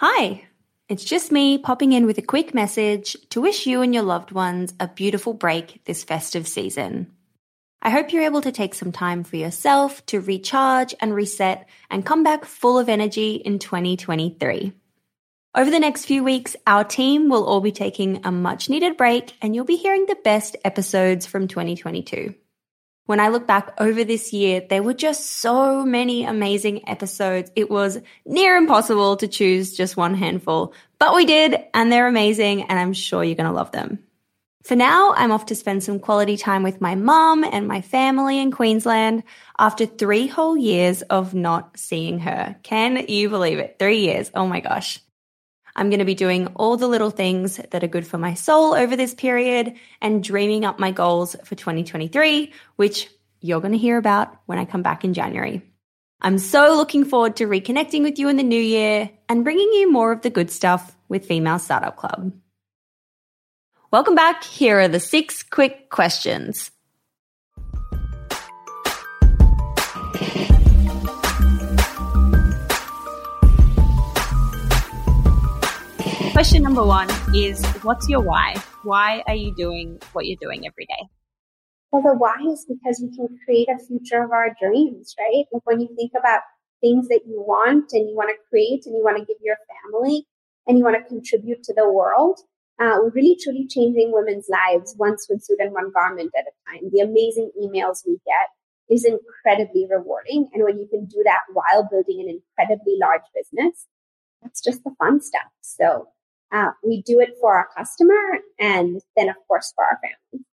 Hi, it's just me popping in with a quick message to wish you and your loved ones a beautiful break this festive season. I hope you're able to take some time for yourself to recharge and reset and come back full of energy in 2023. Over the next few weeks, our team will all be taking a much needed break and you'll be hearing the best episodes from 2022. When I look back over this year, there were just so many amazing episodes. It was near impossible to choose just one handful, but we did, and they're amazing, and I'm sure you're going to love them. For now, I'm off to spend some quality time with my mum and my family in Queensland after 3 whole years of not seeing her. Can you believe it? 3 years. Oh my gosh. I'm going to be doing all the little things that are good for my soul over this period and dreaming up my goals for 2023, which you're going to hear about when I come back in January. I'm so looking forward to reconnecting with you in the new year and bringing you more of the good stuff with Female Startup Club. Welcome back. Here are the 6 quick questions. Question number 1 is, what's your why? Why are you doing what you're doing every day? Well, the why is because we can create a future of our dreams, right? Like when you think about things that you want and you want to create and you want to give your family and you want to contribute to the world, we're really truly changing women's lives one swimsuit and one garment at a time. The amazing emails we get is incredibly rewarding. And when you can do that while building an incredibly large business, that's just the fun stuff. So we do it for our customer and then, of course, for our family.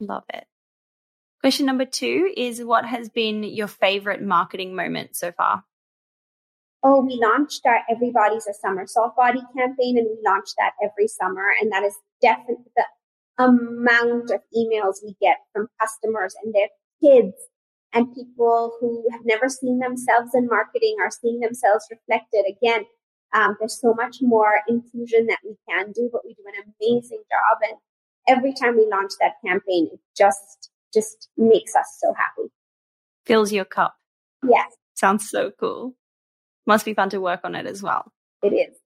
Love it. Question number 2 is, what has been your favorite marketing moment so far? Oh, we launched our Every Body's a Summersalt Body campaign, and we launched that every summer. And that is definitely the amount of emails we get from customers and their kids and people who have never seen themselves in marketing are seeing themselves reflected again. There's so much more inclusion that we can do, but we do an amazing job. And every time we launch that campaign, it just makes us so happy. Fills your cup. Yes. Sounds so cool. Must be fun to work on it as well. It is.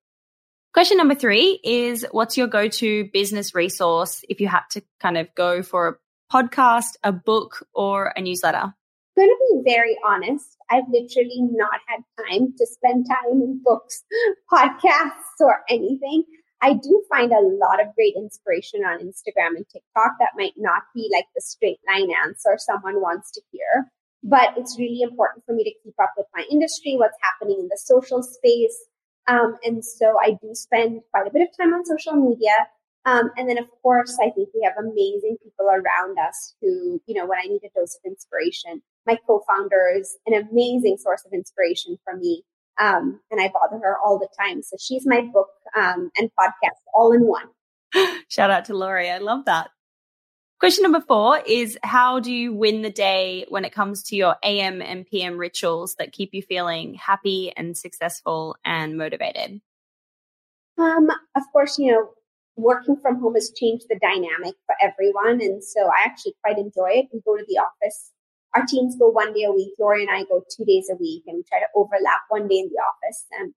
Question number 3 is, what's your go-to business resource if you had to kind of go for a podcast, a book, or a newsletter? I'm going to be very honest. I've literally not had time to spend time in books, podcasts, or anything. I do find a lot of great inspiration on Instagram and TikTok that might not be like the straight line answer someone wants to hear, but it's really important for me to keep up with my industry, what's happening in the social space, And so I do spend quite a bit of time on social media. And then, of course, I think we have amazing people around us who, you know, when I need a dose of inspiration, my co-founder is an amazing source of inspiration for me. And I bother her all the time. So she's my book and podcast all in one. Shout out to Laurie. I love that. Question number 4 is, how do you win the day when it comes to your AM and PM rituals that keep you feeling happy and successful and motivated? Of course, you know, working from home has changed the dynamic for everyone. And so I actually quite enjoy it. We go to the office. Our teams go one day a week. Laurie and I go 2 days a week, and we try to overlap one day in the office. And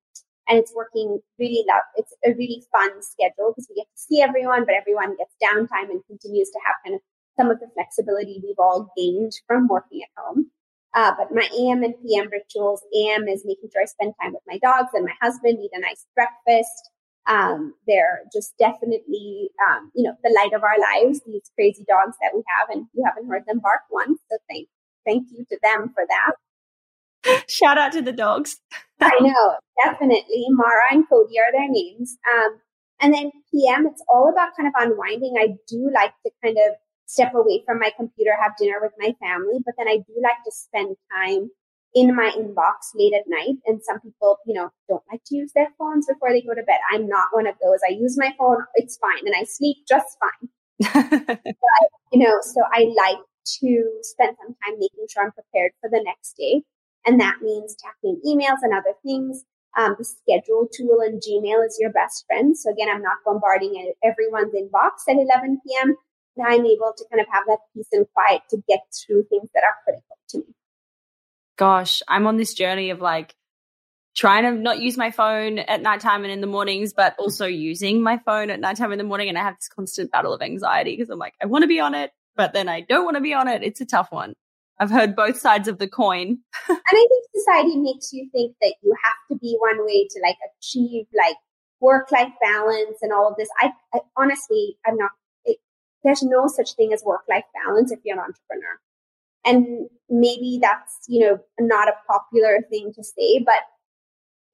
it's working really loud. It's a really fun schedule because we get to see everyone, but everyone gets downtime and continues to have kind of some of the flexibility we've all gained from working at home. But my AM and PM rituals, AM is making sure I spend time with my dogs and my husband, eat a nice breakfast. They're just definitely, you know, the light of our lives, these crazy dogs that we have, and you haven't heard them bark once. So thank you to them for that. Shout out to the dogs. I know, definitely. Mara and Cody are their names. And then PM, it's all about kind of unwinding. I do like to kind of step away from my computer, have dinner with my family, but then I do like to spend time in my inbox late at night. And some people, you know, don't like to use their phones before they go to bed. I'm not one of those. I use my phone, it's fine. And I sleep just fine. But, you know, so I like to spend some time making sure I'm prepared for the next day. And that means tackling emails and other things. The schedule tool in Gmail is your best friend. So again, I'm not bombarding everyone's inbox at 11 p.m. And I'm able to kind of have that peace and quiet to get through things that are critical to me. Gosh, I'm on this journey of like trying to not use my phone at nighttime and in the mornings, but also using my phone at nighttime and in the morning. And I have this constant battle of anxiety because I'm like, I want to be on it, but then I don't want to be on it. It's a tough one. I've heard both sides of the coin. And I think society makes you think that you have to be one way to like achieve like work-life balance and all of this. I honestly, I'm not, there's no such thing as work-life balance if you're an entrepreneur. And maybe that's, you know, not a popular thing to say, but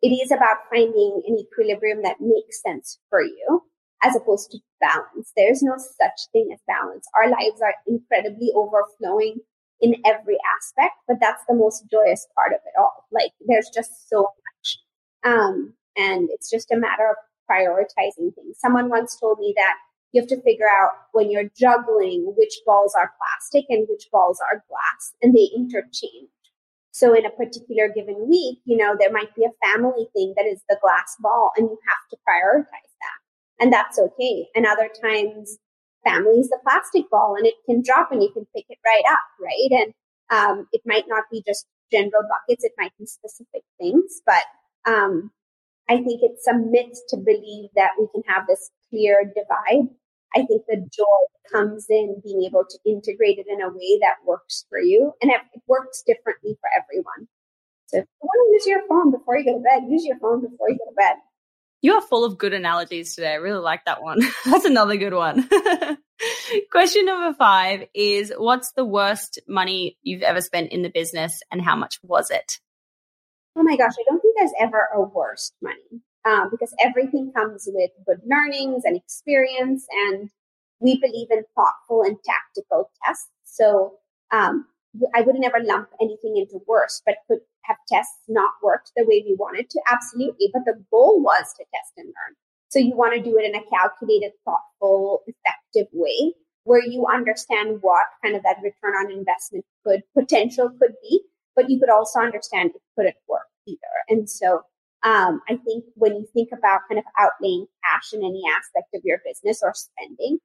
it is about finding an equilibrium that makes sense for you as opposed to balance. There's no such thing as balance. Our lives are incredibly overflowing in every aspect, but that's the most joyous part of it all. Like there's just so much. And it's just a matter of prioritizing things. Someone once told me that you have to figure out when you're juggling which balls are plastic and which balls are glass, and they interchange. So in a particular given week, you know, there might be a family thing that is the glass ball, and you have to prioritize that. And that's okay. And other times, family is the plastic ball, and it can drop and you can pick it right up, right? And it might not be just general buckets. It might be specific things. But I think it's a myth to believe that we can have this clear divide. I think the joy comes in being able to integrate it in a way that works for you. And it works differently for everyone. So if you want to use your phone before you go to bed, use your phone before you go to bed. You are full of good analogies today. I really like that one. That's another good one. Question number 5 is, what's the worst money you've ever spent in the business and how much was it? Oh my gosh, I don't think there's ever a worst money. Because everything comes with good learnings and experience, and we believe in thoughtful and tactical tests. So I would never lump anything into worse, but could have tests not worked the way we wanted to? Absolutely. But the goal was to test and learn. So you want to do it in a calculated, thoughtful, effective way where you understand what kind of that return on investment could be, but you could also understand it couldn't work either. And so I think when you think about kind of outlaying cash in any aspect of your business or spending,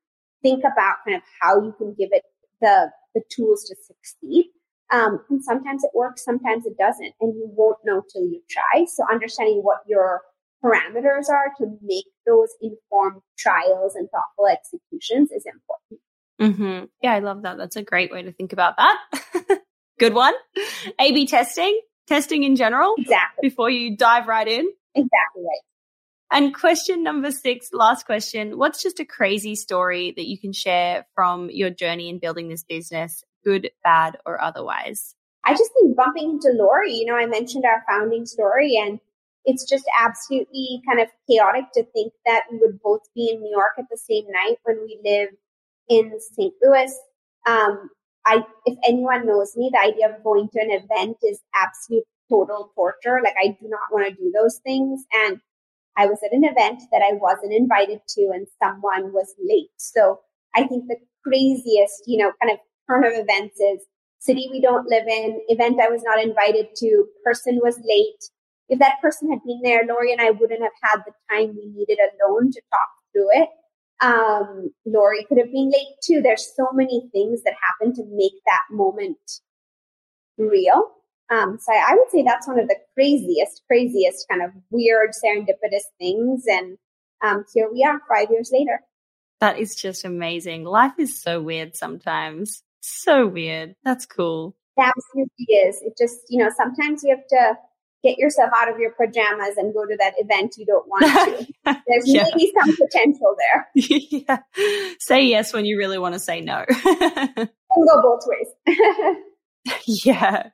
think about kind of how you can give it the tools to succeed. And sometimes it works, sometimes it doesn't, and you won't know till you try. So understanding what your parameters are to make those informed trials and thoughtful executions is important. Mm-hmm. Yeah, I love that. That's a great way to think about that. Good one. A/B testing. Testing in general, exactly. Before you dive right in. Exactly right. And question number 6, last question. What's just a crazy story that you can share from your journey in building this business, good, bad, or otherwise? I just think bumping into Laurie, you know, I mentioned our founding story, and It's just absolutely kind of chaotic to think that we would both be in New York at the same night when we live in St. Louis. If anyone knows me, the idea of going to an event is absolute total torture. Like, I do not want to do those things. And I was at an event that I wasn't invited to and someone was late. So I think the craziest, kind of turn of events is city we don't live in, event I was not invited to, person was late. If that person had been there, Lori and I wouldn't have had the time we needed alone to talk through it. Lori could have been late too. There's so many things that happen to make that moment real. So I would say that's one of the craziest kind of weird serendipitous things. And here we are 5 years later. That is just amazing. Life is so weird sometimes. So weird. That's cool. It absolutely is. It just, sometimes you have to get yourself out of your pajamas and go to that event you don't want to. There's maybe some potential there. Yeah. Say yes when you really want to say no. It can go both ways. Yeah.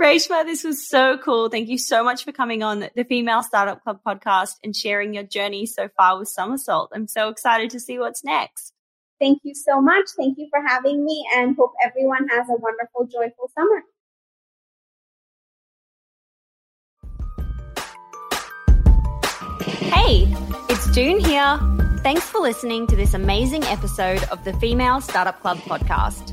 Reshma, this was so cool. Thank you so much for coming on the Female Startup Club podcast and sharing your journey so far with Summersalt. I'm so excited to see what's next. Thank you so much. Thank you for having me, and hope everyone has a wonderful, joyful summer. Hey, it's June here. Thanks for listening to this amazing episode of the Female Startup Club podcast.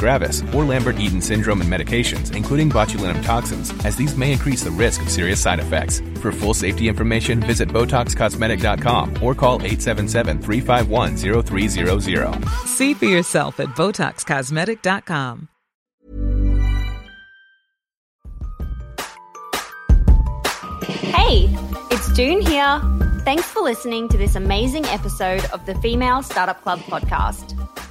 gravis, or Lambert-Eaton syndrome, and medications, including botulinum toxins, as these may increase the risk of serious side effects. For full safety information, visit BotoxCosmetic.com or call 877-351-0300. See for yourself at BotoxCosmetic.com. Hey, it's June here. Thanks for listening to this amazing episode of the Female Startup Club podcast.